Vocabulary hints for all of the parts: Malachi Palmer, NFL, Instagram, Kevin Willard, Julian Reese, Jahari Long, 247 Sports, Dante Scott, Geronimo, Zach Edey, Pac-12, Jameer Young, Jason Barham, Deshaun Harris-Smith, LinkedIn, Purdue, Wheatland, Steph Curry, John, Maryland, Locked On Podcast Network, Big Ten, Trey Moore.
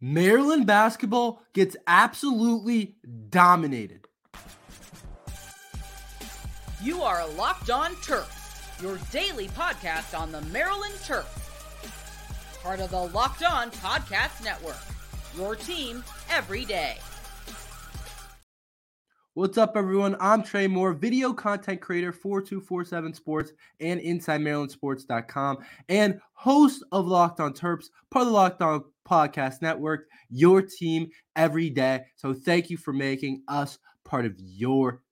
Maryland basketball gets absolutely dominated. You are Locked On Terps, your daily podcast on the Maryland Terps. Part of the Locked On Podcast Network, your team every day. What's up, everyone? I'm Trey Moore, video content creator for 247 Sports and InsideMarylandSports.com and host of Locked On Terps, part of the Locked On Podcast Network, your team every day. So thank you for making us part of your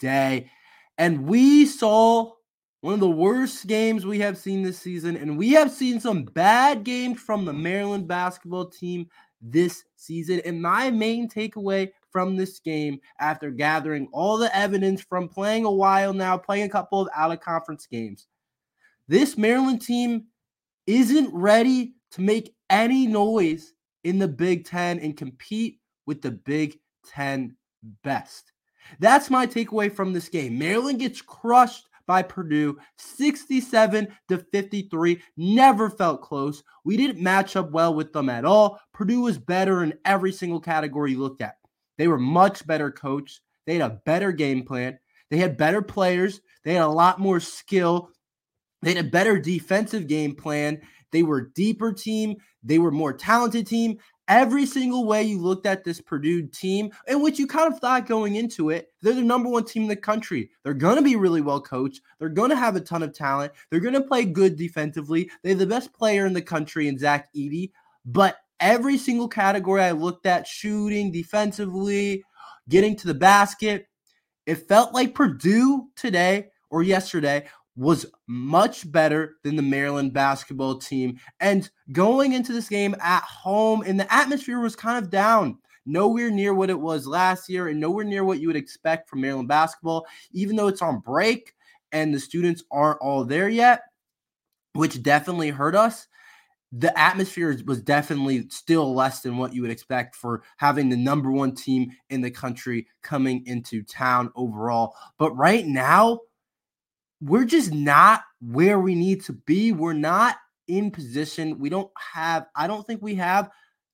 day. And we saw one of the worst games we have seen this season, and we have seen some bad games from the Maryland basketball team this season. And my main takeaway from this game, after gathering all the evidence from playing a while now, playing a couple of out-of-conference games, this Maryland team isn't ready to make any noise in the Big Ten and compete with the Big Ten best. That's my takeaway from this game. Maryland gets crushed by Purdue, 67-53. Never felt close. We didn't match up well with them at all. Purdue was better in every single category you looked at. They were much better coached. They had a better game plan. They had better players. They had a lot more skill. They had a better defensive game plan. They were a deeper team. They were a more talented team. Every single way you looked at this Purdue team, in which you kind of thought going into it, they're the number one team in the country. They're going to be really well coached. They're going to have a ton of talent. They're going to play good defensively. They have the best player in the country in Zach Edey. But every single category I looked at, shooting, defensively, getting to the basket, it felt like Purdue today or yesterday was much better than the Maryland basketball team. And going into this game at home, and the atmosphere was kind of down, nowhere near what it was last year and nowhere near what you would expect from Maryland basketball, even though it's on break and the students aren't all there yet, which definitely hurt us. The atmosphere was definitely still less than what you would expect for having the number one team in the country coming into town overall. But right now, we're just not where we need to be. We're not in position. We don't have, I don't think we have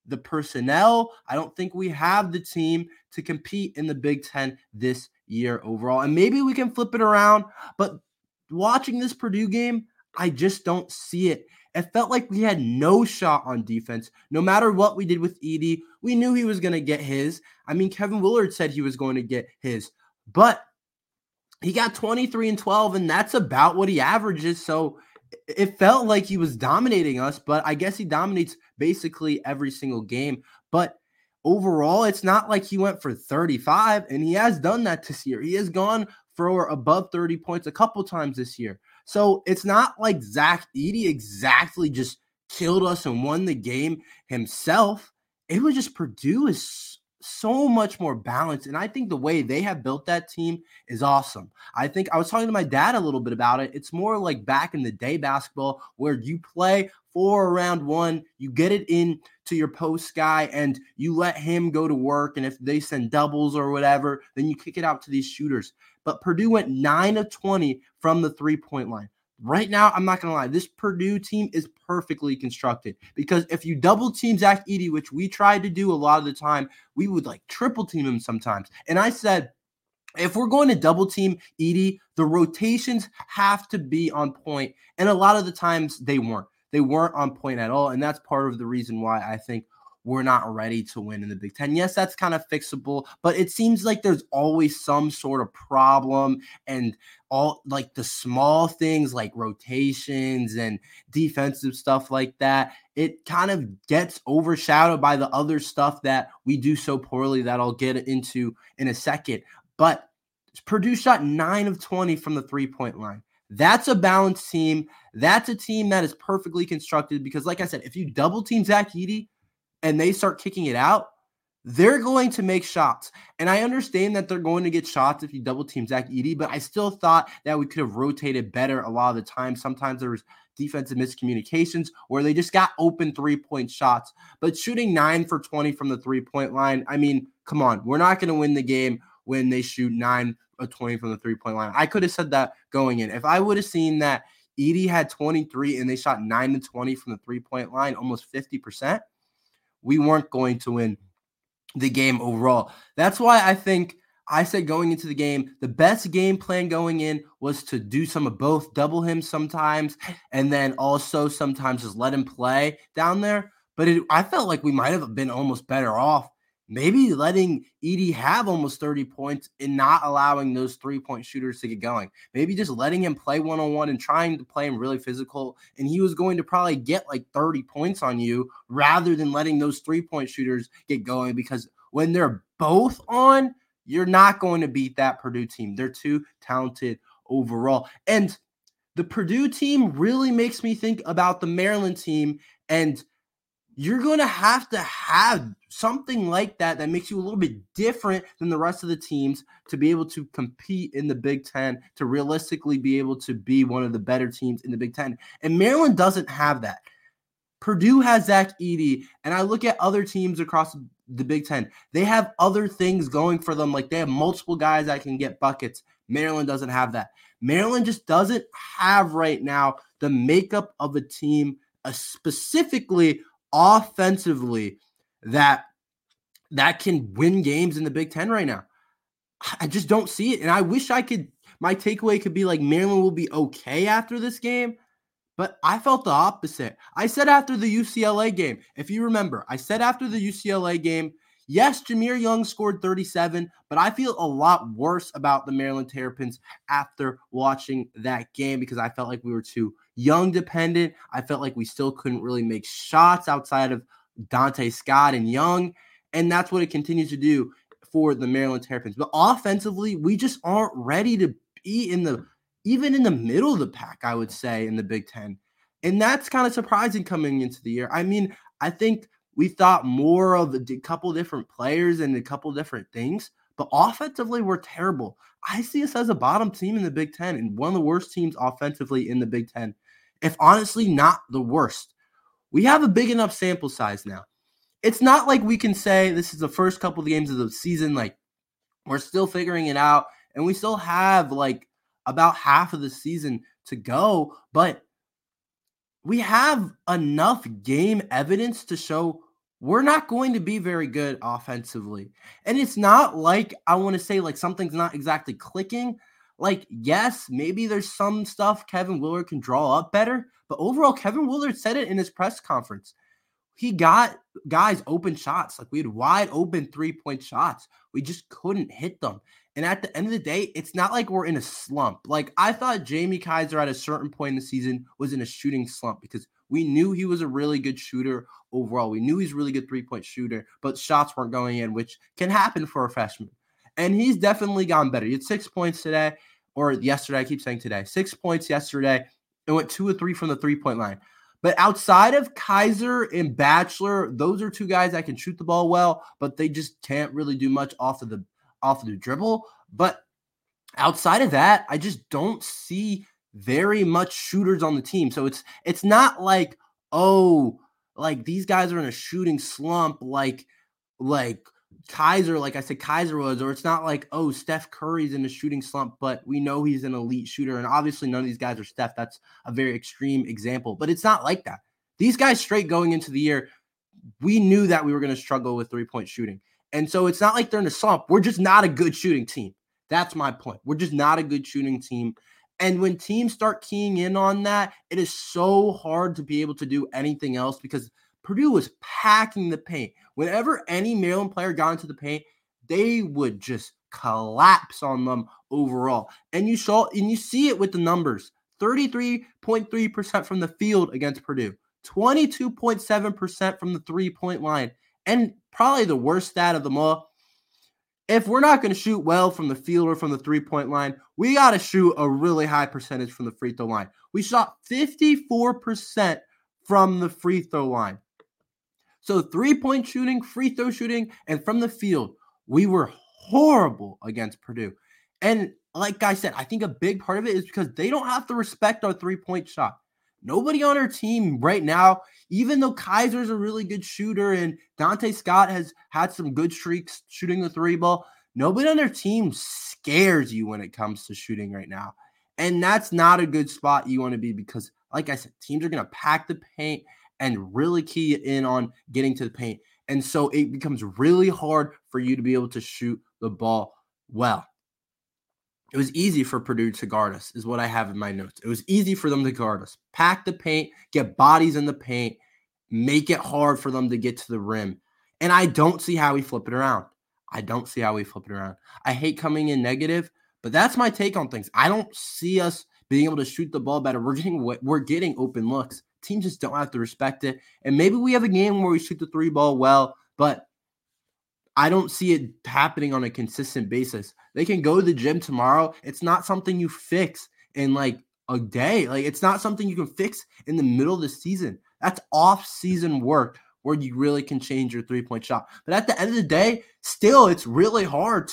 the personnel. I don't think we have the team to compete in the Big Ten this year overall. And maybe we can flip it around, but watching this Purdue game, I just don't see it. It felt like we had no shot on defense. No matter what we did with Edey, we knew he was going to get his. I mean, Kevin Willard said he was going to get his, but he got 23 and 12, and that's about what he averages. So it felt like he was dominating us, but I guess he dominates basically every single game. But overall, it's not like he went for 35, and he has done that this year. He has gone for above 30 points a couple times this year. So it's not like Zach Edey exactly just killed us and won the game himself. It was just Purdue is so much more balanced. And I think the way they have built that team is awesome. I think I was talking to my dad a little bit about it. It's more like back in the day basketball where you play for round one, you get it in to your post guy and you let him go to work. And if they send doubles or whatever, then you kick it out to these shooters. But Purdue went 9 of 20 from the three-point line. Right now, I'm not going to lie, this Purdue team is perfectly constructed because if you double team Zach Edey, which we tried to do a lot of the time, we would like triple team him sometimes. And I said, if we're going to double team Edey, the rotations have to be on point. And a lot of the times they weren't. They weren't on point at all. And that's part of the reason why I think we're not ready to win in the Big Ten. Yes, that's kind of fixable, but it seems like there's always some sort of problem and all like the small things like rotations and defensive stuff like that. It kind of gets overshadowed by the other stuff that we do so poorly that I'll get into in a second. But Purdue shot 9 of 20 from the three-point line. That's a balanced team. That's a team that is perfectly constructed because, like I said, if you double-team Zach Edey, and they start kicking it out, they're going to make shots. And I understand that they're going to get shots if you double team Zach Edey, but I still thought that we could have rotated better a lot of the time. Sometimes there was defensive miscommunications where they just got open three-point shots. But shooting 9 for 20 from the three-point line, I mean, come on. We're not going to win the game when they shoot 9 or 20 from the three-point line. I could have said that going in. If I would have seen that Edey had 23 and they shot 9 to 20 from the three-point line, almost 50%, we weren't going to win the game overall. That's why I think I said going into the game, the best game plan going in was to do some of both, double him sometimes, and then also sometimes just let him play down there. But I felt like we might have been almost better off maybe letting Edey have almost 30 points and not allowing those three-point shooters to get going. Maybe just letting him play one-on-one and trying to play him really physical, and he was going to probably get like 30 points on you rather than letting those three-point shooters get going, because when they're both on, you're not going to beat that Purdue team. They're too talented overall. And the Purdue team really makes me think about the Maryland team, and you're going to have something like that that makes you a little bit different than the rest of the teams to be able to compete in the Big Ten, to realistically be able to be one of the better teams in the Big Ten. And Maryland doesn't have that. Purdue has Zach Edey, and I look at other teams across the Big Ten. They have other things going for them. Like, they have multiple guys that can get buckets. Maryland doesn't have that. Maryland just doesn't have right now the makeup of a team, specifically offensively, that can win games in the Big Ten right now. I just don't see it. And I wish I could, my takeaway could be like Maryland will be okay after this game, but I felt the opposite. I said after the UCLA game, if you remember, I said after the UCLA game, yes, Jameer Young scored 37, but I feel a lot worse about the Maryland Terrapins after watching that game because I felt like we were too Young dependent. I felt like we still couldn't really make shots outside of Dante Scott and Young, and that's what it continues to do for the Maryland Terrapins. But offensively, we just aren't ready to be even in the middle of the pack, I would say, in the Big Ten. And that's kind of surprising coming into the year. I mean, I think we thought more of a couple different players and a couple different things, but offensively, we're terrible. I see us as a bottom team in the Big Ten and one of the worst teams offensively in the Big Ten, if honestly not the worst. We have a big enough sample size now. It's not like we can say this is the first couple of games of the season. Like, we're still figuring it out, and we still have like about half of the season to go, but we have enough game evidence to show we're not going to be very good offensively. And it's not like I want to say like something's not exactly clicking. Like, yes, maybe there's some stuff Kevin Willard can draw up better, but overall, Kevin Willard said it in his press conference. He got guys open shots. Like, we had wide open three-point shots. We just couldn't hit them. And at the end of the day, it's not like we're in a slump. Like, I thought Jamie Kaiser at a certain point in the season was in a shooting slump because we knew he was a really good shooter overall. We knew he's a really good three-point shooter, but shots weren't going in, which can happen for a freshman. And he's definitely gotten better. He had 6 points today, or yesterday. I keep saying today. 6 points yesterday and went 2 of 3 from the three-point line. But outside of Kaiser and Bachelor, those are two guys that can shoot the ball well, but they just can't really do much off of the dribble. But outside of that, I just don't see very much shooters on the team. So it's not like, oh, like these guys are in a shooting slump like Kaiser, like I said, Kaiser was, or it's not like, oh, Steph Curry's in a shooting slump, but we know he's an elite shooter. And obviously none of these guys are Steph. That's a very extreme example, but it's not like that. These guys straight going into the year, we knew that we were going to struggle with three-point shooting. And so it's not like they're in a slump. We're just not a good shooting team. That's my point. We're just not a good shooting team. And when teams start keying in on that, it is so hard to be able to do anything else because Purdue was packing the paint. Whenever any Maryland player got into the paint, they would just collapse on them overall. And you see it with the numbers. 33.3% from the field against Purdue, 22.7% from the three-point line, and probably the worst stat of them all. If we're not going to shoot well from the field or from the three-point line, we got to shoot a really high percentage from the free throw line. We shot 54% from the free throw line. So three-point shooting, free throw shooting, and from the field, we were horrible against Purdue. And like I said, I think a big part of it is because they don't have to respect our three-point shot. Nobody on our team right now, even though Kaiser's a really good shooter and Dante Scott has had some good streaks shooting the three ball, nobody on their team scares you when it comes to shooting right now. And that's not a good spot you want to be because, like I said, teams are going to pack the paint and really key in on getting to the paint. And so it becomes really hard for you to be able to shoot the ball well. It was easy for Purdue to guard us, is what I have in my notes. It was easy for them to guard us. Pack the paint, get bodies in the paint, make it hard for them to get to the rim. And I don't see how we flip it around. I hate coming in negative, but that's my take on things. I don't see us being able to shoot the ball better. We're getting open looks. Teams just don't have to respect it. And maybe we have a game where we shoot the three ball well, but I don't see it happening on a consistent basis. They can go to the gym tomorrow. It's not something you fix in like a day. Like, it's not something you can fix in the middle of the season. That's off-season work where you really can change your three-point shot. But at the end of the day, still, it's really hard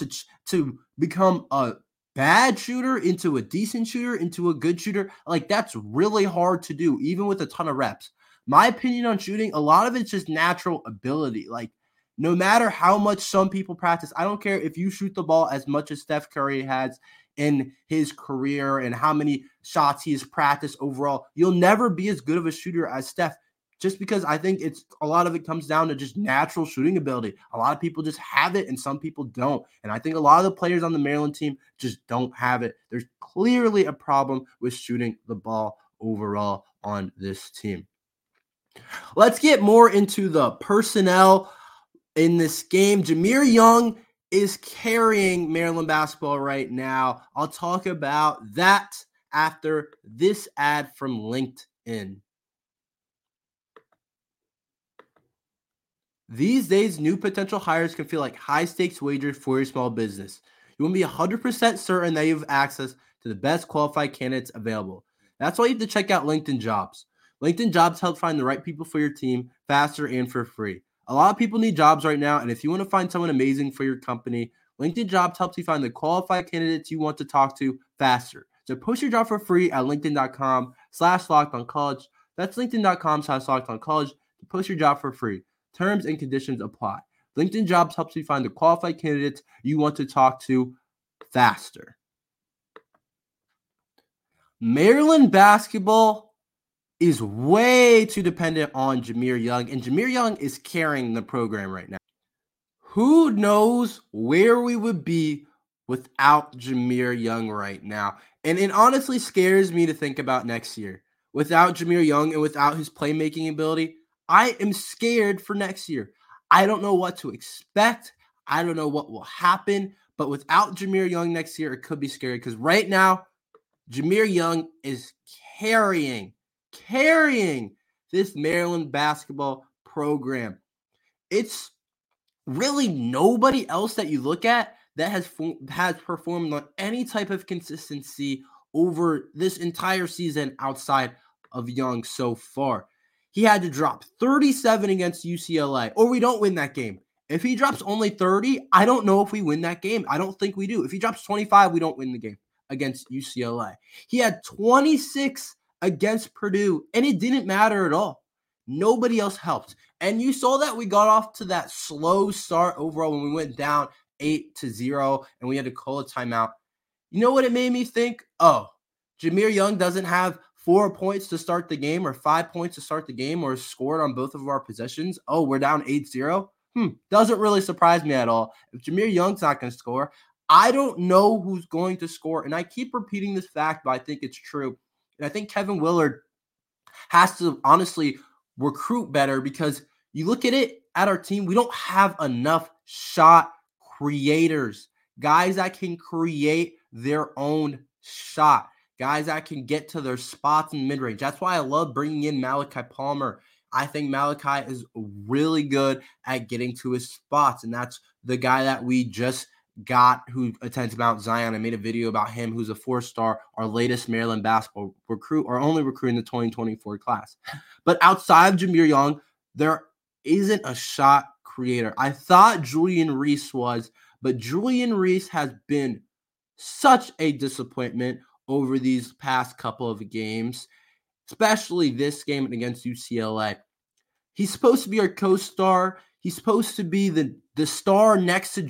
to become a bad shooter into a decent shooter into a good shooter. Like, that's really hard to do, even with a ton of reps. My opinion on shooting, a lot of it's just natural ability. Like, no matter how much some people practice, I don't care if you shoot the ball as much as Steph Curry has in his career and how many shots he has practiced overall, you'll never be as good of a shooter as Steph, just because I think it's a lot of it comes down to just natural shooting ability. A lot of people just have it and some people don't. And I think a lot of the players on the Maryland team just don't have it. There's clearly a problem with shooting the ball overall on this team. Let's get more into the personnel in this game. Jameer Young is carrying Maryland basketball right now. I'll talk about that after this ad from LinkedIn. These days, new potential hires can feel like high-stakes wagers for your small business. You want to be 100% certain that you have access to the best qualified candidates available. That's why you have to check out LinkedIn Jobs. LinkedIn Jobs helps find the right people for your team faster and for free. A lot of people need jobs right now, and if you want to find someone amazing for your company, LinkedIn Jobs helps you find the qualified candidates you want to talk to faster. So post your job for free at linkedin.com/lockedoncollege. That's linkedin.com/lockedoncollege to post your job for free. Terms and conditions apply. LinkedIn Jobs helps you find the qualified candidates you want to talk to faster. Maryland basketball is way too dependent on Jameer Young, and Jameer Young is carrying the program right now. Who knows where we would be without Jameer Young right now? And it honestly scares me to think about next year. Without Jameer Young and without his playmaking ability, I am scared for next year. I don't know what to expect. I don't know what will happen. But without Jameer Young next year, it could be scary because right now, Jameer Young is carrying this Maryland basketball program. It's really nobody else that you look at that has performed on any type of consistency over this entire season outside of Young so far. He had to drop 37 against UCLA, or we don't win that game. If he drops only 30, I don't know if we win that game. I don't think we do. If he drops 25, we don't win the game against UCLA. He had 26 against Purdue, and it didn't matter at all. Nobody else helped. And you saw that we got off to that slow start overall when we went down 8-0, and we had to call a timeout. You know what it made me think? Oh, Jameer Young doesn't have 4 points to start the game or 5 points to start the game or scored on both of our possessions. Oh, we're down 8-0. Doesn't really surprise me at all. If Jameer Young's not going to score, I don't know who's going to score. And I keep repeating this fact, but I think it's true. And I think Kevin Willard has to honestly recruit better because you look at it at our team, we don't have enough shot creators, guys that can create their own shot. Guys that can get to their spots in mid-range. That's why I love bringing in Malachi Palmer. I think Malachi is really good at getting to his spots, and that's the guy that we just got who attends Mount Zion. I made a video about him, who's a 4-star, our latest Maryland basketball recruit, or only recruit in the 2024 class. But outside of Jameer Young, there isn't a shot creator. I thought Julian Reese was, but Julian Reese has been such a disappointment over these past couple of games, especially this game against UCLA. He's supposed to be our co-star. He's supposed to be the star next to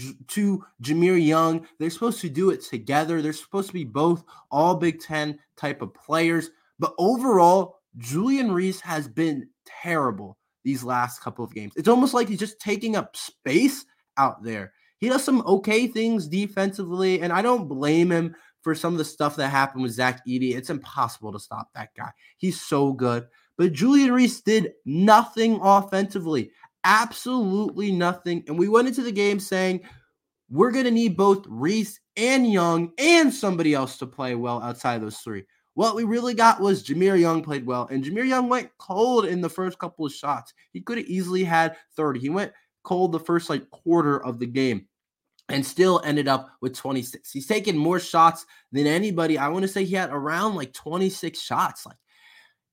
Jameer Young. They're supposed to do it together. They're supposed to be both all Big Ten type of players. But overall, Julian Reese has been terrible. these last couple of games. It's almost like he's just taking up space out there. He does some okay things defensively, and I don't blame him for some of the stuff that happened with Zach Edey. It's impossible to stop that guy. He's so good. But Julian Reese did nothing offensively, absolutely nothing. And we went into the game saying, we're going to need both Reese and Young and somebody else to play well outside of those three. What we really got was Jameer Young played well, and Jameer Young went cold in the first couple of shots. He could have easily had 30. He went cold the first quarter of the game and still ended up with 26. He's taken more shots than anybody. I want to say he had around 26 shots.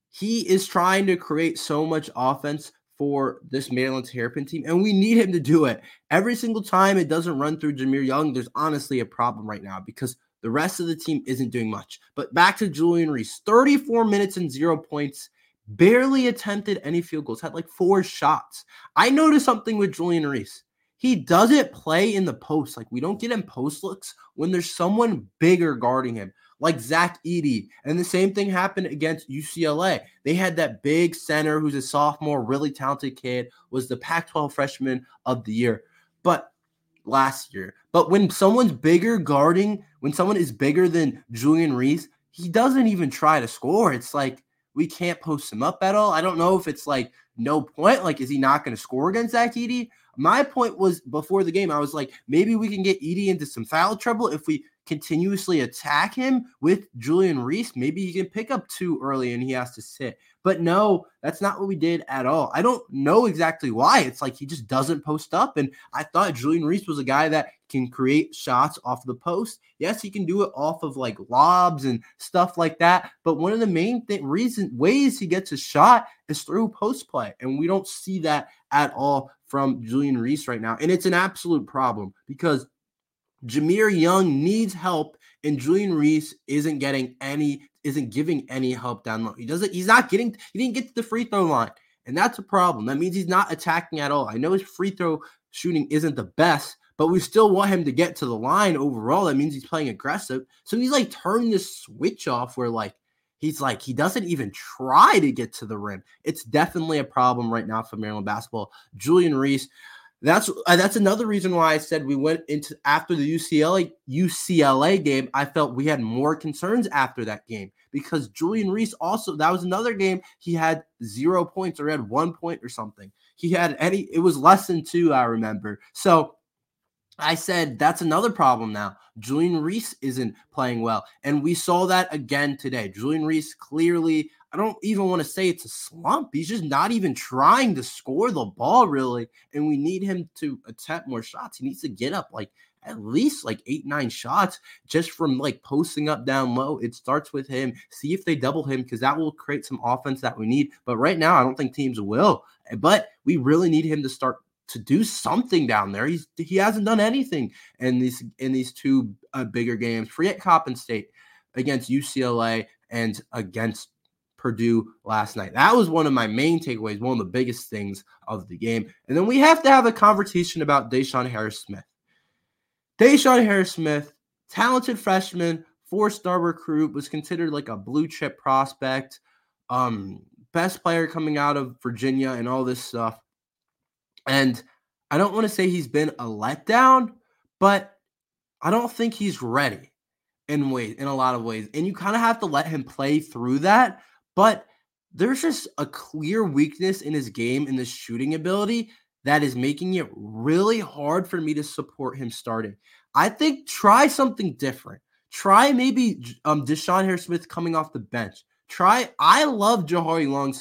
He is trying to create so much offense for this Maryland's hairpin team, and we need him to do it. Every single time it doesn't run through Jameer Young, there's honestly a problem right now because the rest of the team isn't doing much. But back to Julian Reese, 34 minutes and 0 points, barely attempted any field goals, had 4 shots. I noticed something with Julian Reese. He doesn't play in the post. We don't get him post looks when there's someone bigger guarding him, like Zach Edey. And the same thing happened against UCLA. They had that big center who's a sophomore, really talented kid, was the Pac-12 freshman of the year. But last year. But when someone's bigger guarding, when someone is bigger than Julian Reese, he doesn't even try to score. It's we can't post him up at all. I don't know if it's no point. Is he not going to score against Zach Edey? My point was before the game, I was maybe we can get Edey into some foul trouble if we continuously attack him with Julian Reese. Maybe he can pick up two early and he has to sit. But no, that's not what we did at all. I don't know exactly why. It's he just doesn't post up. And I thought Julian Reese was a guy that can create shots off the post. Yes, he can do it off of lobs and stuff like that. But one of the main ways he gets a shot is through post play. And we don't see that at all from Julian Reese right now. And it's an absolute problem because Jameer Young needs help, and Julian Reese isn't giving any help down low. He didn't get to the free throw line, and that's a problem. That means he's not attacking at all. I know his free throw shooting isn't the best, but we still want him to get to the line overall. That means he's playing aggressive. So he's turning this switch off where he doesn't even try to get to the rim. It's definitely a problem right now for Maryland basketball. Julian Reese. That's another reason why I said we went into after the UCLA game. I felt we had more concerns after that game because Julian Reese also, that was another game. He had 0 points or he had 1 point or something. It was less than two, I remember. So I said, that's another problem now. Julian Reese isn't playing well. And we saw that again today. Julian Reese clearly, I don't even want to say it's a slump. He's just not even trying to score the ball, really. And we need him to attempt more shots. He needs to get up at least 8-9 shots just from posting up down low. It starts with him. See if they double him because that will create some offense that we need. But right now, I don't think teams will. But we really need him to start to do something down there. He hasn't done anything in these two bigger games. Forget Coppin State against UCLA and against Purdue last night. That was one of my main takeaways, one of the biggest things of the game. And then we have to have a conversation about Deshaun Harris-Smith. Deshaun Harris-Smith, talented freshman, 4-star recruit, was considered a blue chip prospect, best player coming out of Virginia and all this stuff. And I don't want to say he's been a letdown, but I don't think he's ready in a lot of ways. And you kind of have to let him play through that. But there's just a clear weakness in his game in the shooting ability that is making it really hard for me to support him starting. I think try something different. Try maybe Deshaun Harris-Smith coming off the bench. I love Jahari Long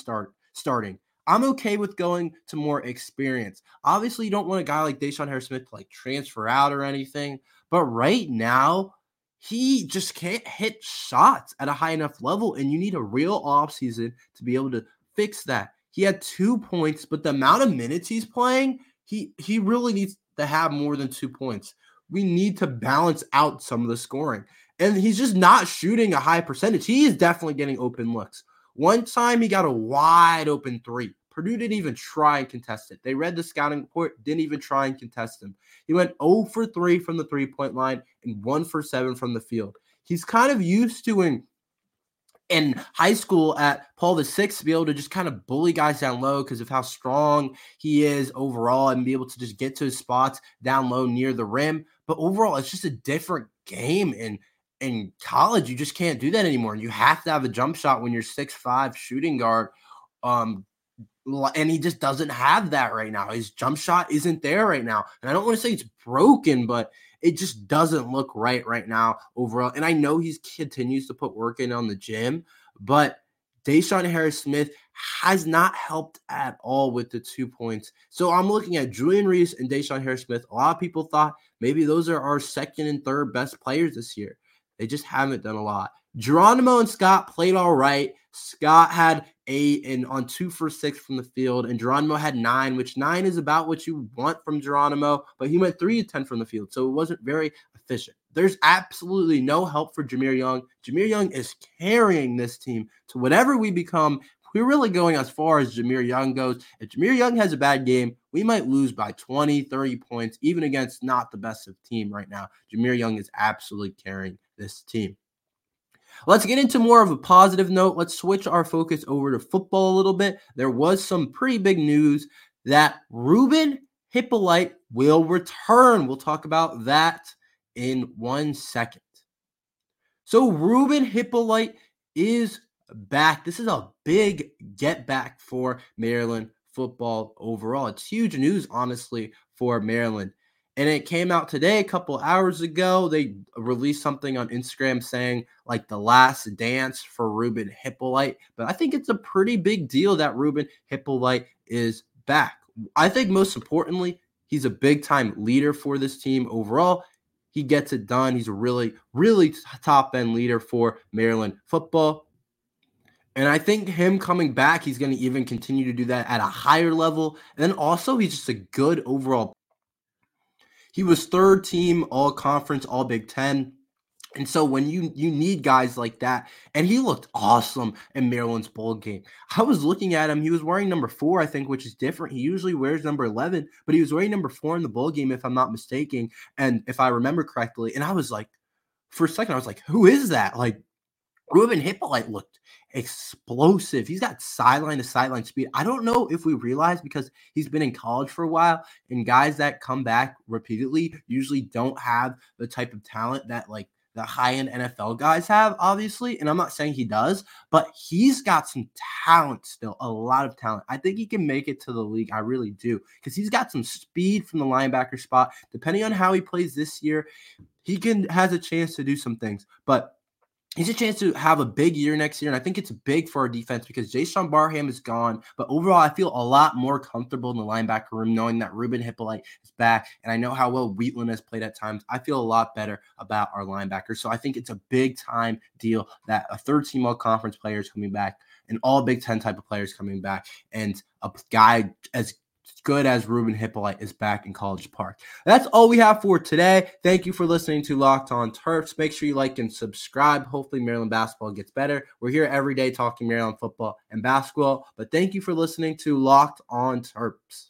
starting. I'm okay with going to more experience. Obviously, you don't want a guy like Deshaun Harris-Smith to transfer out or anything. But right now, he just can't hit shots at a high enough level, and you need a real offseason to be able to fix that. He had 2 points, but the amount of minutes he's playing, he really needs to have more than 2 points. We need to balance out some of the scoring. And he's just not shooting a high percentage. He is definitely getting open looks. One time he got a wide open three. Purdue didn't even try and contest it. They read the scouting report, didn't even try and contest him. He went 0 for 3 from the three-point line and 1 for 7 from the field. He's kind of used to in high school at Paul VI to be able to just kind of bully guys down low because of how strong he is overall and be able to just get to his spots down low near the rim. But overall, it's just a different game. And in college, you just can't do that anymore. And you have to have a jump shot when you're 6'5" shooting guard. And he just doesn't have that right now. His jump shot isn't there right now. And I don't want to say it's broken, but it just doesn't look right now overall. And I know he continues to put work in on the gym, but Deshaun Harris-Smith has not helped at all with the 2 points. So I'm looking at Julian Reese and Deshaun Harris-Smith. A lot of people thought maybe those are our second and third best players this year. They just haven't done a lot. Geronimo and Scott played all right. Scott had 8 and on 2 for 6 from the field, and Geronimo had 9, which 9 is about what you want from Geronimo, but he went 3 of 10 from the field, so it wasn't very efficient. There's absolutely no help for Jameer Young. Jameer Young is carrying this team to whatever we become. We're really going as far as Jameer Young goes. If Jameer Young has a bad game, we might lose by 20, 30 points, even against not the best of team right now. Jameer Young is absolutely carrying this team. Let's get into more of a positive note. Let's switch our focus over to football a little bit. There was some pretty big news that Ruben Hyppolite will return. We'll talk about that in 1 second. So Ruben Hyppolite is back. This is a big get back for Maryland football overall. It's huge news, honestly, for Maryland. And it came out today, a couple hours ago. They released something on Instagram saying, like, the last dance for Ruben Hyppolite. But I think it's a pretty big deal that Ruben Hyppolite is back. I think most importantly, he's a big-time leader for this team overall. He gets it done. He's a really, really top-end leader for Maryland football. And I think him coming back, he's going to even continue to do that at a higher level. And then also, he's just a good overall. He was third team, all conference, all Big Ten. And so when you need guys like that, and he looked awesome in Maryland's bowl game. I was looking at him. He was wearing number 4, I think, which is different. He usually wears number 11, but he was wearing number 4 in the bowl game, if I'm not mistaken, and if I remember correctly. And I was like, for a second, I was like, who is that? Like, Ruben Hyppolite looked explosive. He's got sideline to sideline speed. I don't know if we realize because he's been in college for a while, and guys that come back repeatedly usually don't have the type of talent that like the high-end NFL guys have, obviously. And I'm not saying he does, but he's got some talent still, a lot of talent. I think he can make it to the league. I really do, because he's got some speed from the linebacker spot. Depending on how he plays this year, he has a chance to do some things, but he's a chance to have a big year next year, and I think it's big for our defense because Jason Barham is gone. But overall, I feel a lot more comfortable in the linebacker room knowing that Ruben Hyppolite is back, and I know how well Wheatland has played at times. I feel a lot better about our linebackers, so I think it's a big-time deal that a third-team all-conference player is coming back, an all-Big Ten type of player is coming back, and a guy as good as Ruben Hyppolite is back in College Park. That's all we have for today. Thank you for listening to Locked On Terps. Make sure you like and subscribe. Hopefully Maryland basketball gets better. We're here every day talking Maryland football and basketball. But thank you for listening to Locked On Terps.